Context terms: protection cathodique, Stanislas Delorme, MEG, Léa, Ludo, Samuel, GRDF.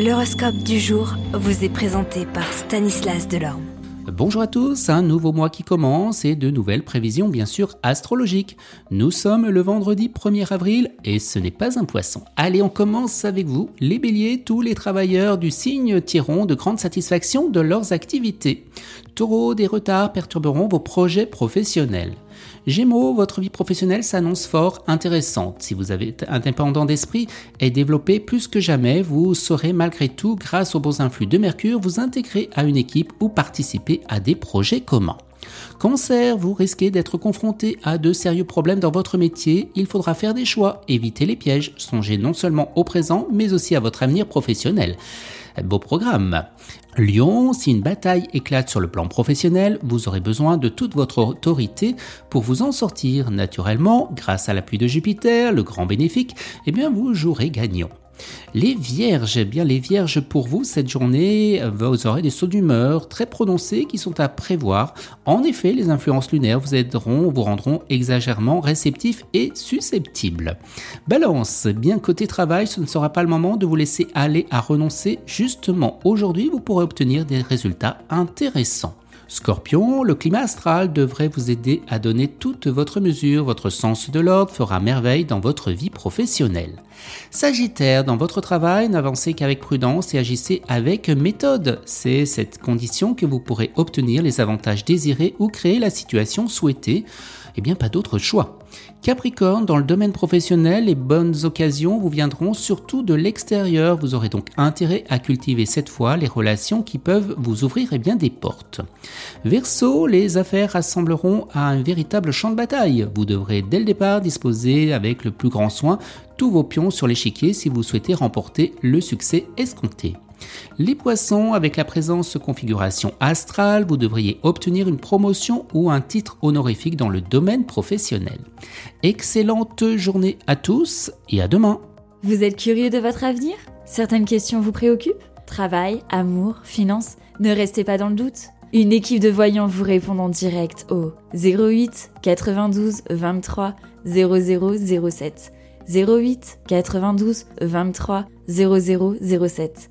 L'horoscope du jour vous est présenté par Stanislas Delorme. Bonjour à tous, un nouveau mois qui commence et de nouvelles prévisions bien sûr astrologiques. Nous sommes le vendredi 1er avril et ce n'est pas un poisson. Allez, on commence avec vous, les béliers, tous les travailleurs du signe tireront de grandes satisfactions de leurs activités. Taureau, des retards perturberont vos projets professionnels. Gémeaux, votre vie professionnelle s'annonce fort intéressante. Si vous êtes indépendant d'esprit et développé plus que jamais, vous saurez malgré tout, grâce aux bons influx de Mercure, vous intégrer à une équipe ou participer à des projets communs. Cancer, vous risquez d'être confronté à de sérieux problèmes dans votre métier. Il faudra faire des choix, éviter les pièges, songer non seulement au présent, mais aussi à votre avenir professionnel. Beau programme. Lion, si une bataille éclate sur le plan professionnel, vous aurez besoin de toute votre autorité pour vous en sortir. Naturellement, grâce à l'appui de Jupiter, le grand bénéfique, vous jouerez gagnant. Les vierges, pour vous, cette journée, vous aurez des sauts d'humeur très prononcés qui sont à prévoir. En effet, les influences lunaires vous rendront exagérément réceptifs et susceptibles. Balance, côté travail, ce ne sera pas le moment de vous laisser aller à renoncer. Justement, aujourd'hui, vous pourrez obtenir des résultats intéressants. Scorpion, le climat astral devrait vous aider à donner toute votre mesure. Votre sens de l'ordre fera merveille dans votre vie professionnelle. Sagittaire, dans votre travail, n'avancez qu'avec prudence et agissez avec méthode. C'est cette condition que vous pourrez obtenir les avantages désirés ou créer la situation souhaitée. Pas d'autre choix. Capricorne, dans le domaine professionnel, les bonnes occasions vous viendront surtout de l'extérieur. Vous aurez donc intérêt à cultiver cette fois les relations qui peuvent vous ouvrir des portes. Verseau, les affaires rassembleront à un véritable champ de bataille. Vous devrez dès le départ disposer avec le plus grand soin tous vos pions sur l'échiquier si vous souhaitez remporter le succès escompté. Les poissons, avec la présence de configuration astrale, vous devriez obtenir une promotion ou un titre honorifique dans le domaine professionnel. Excellente journée à tous et à demain. Vous êtes curieux de votre avenir ? Certaines questions vous préoccupent ? Travail, amour, finances ? Ne restez pas dans le doute. Une équipe de voyants vous répond en direct au 08 92 23 0007. 08 92 23 0007.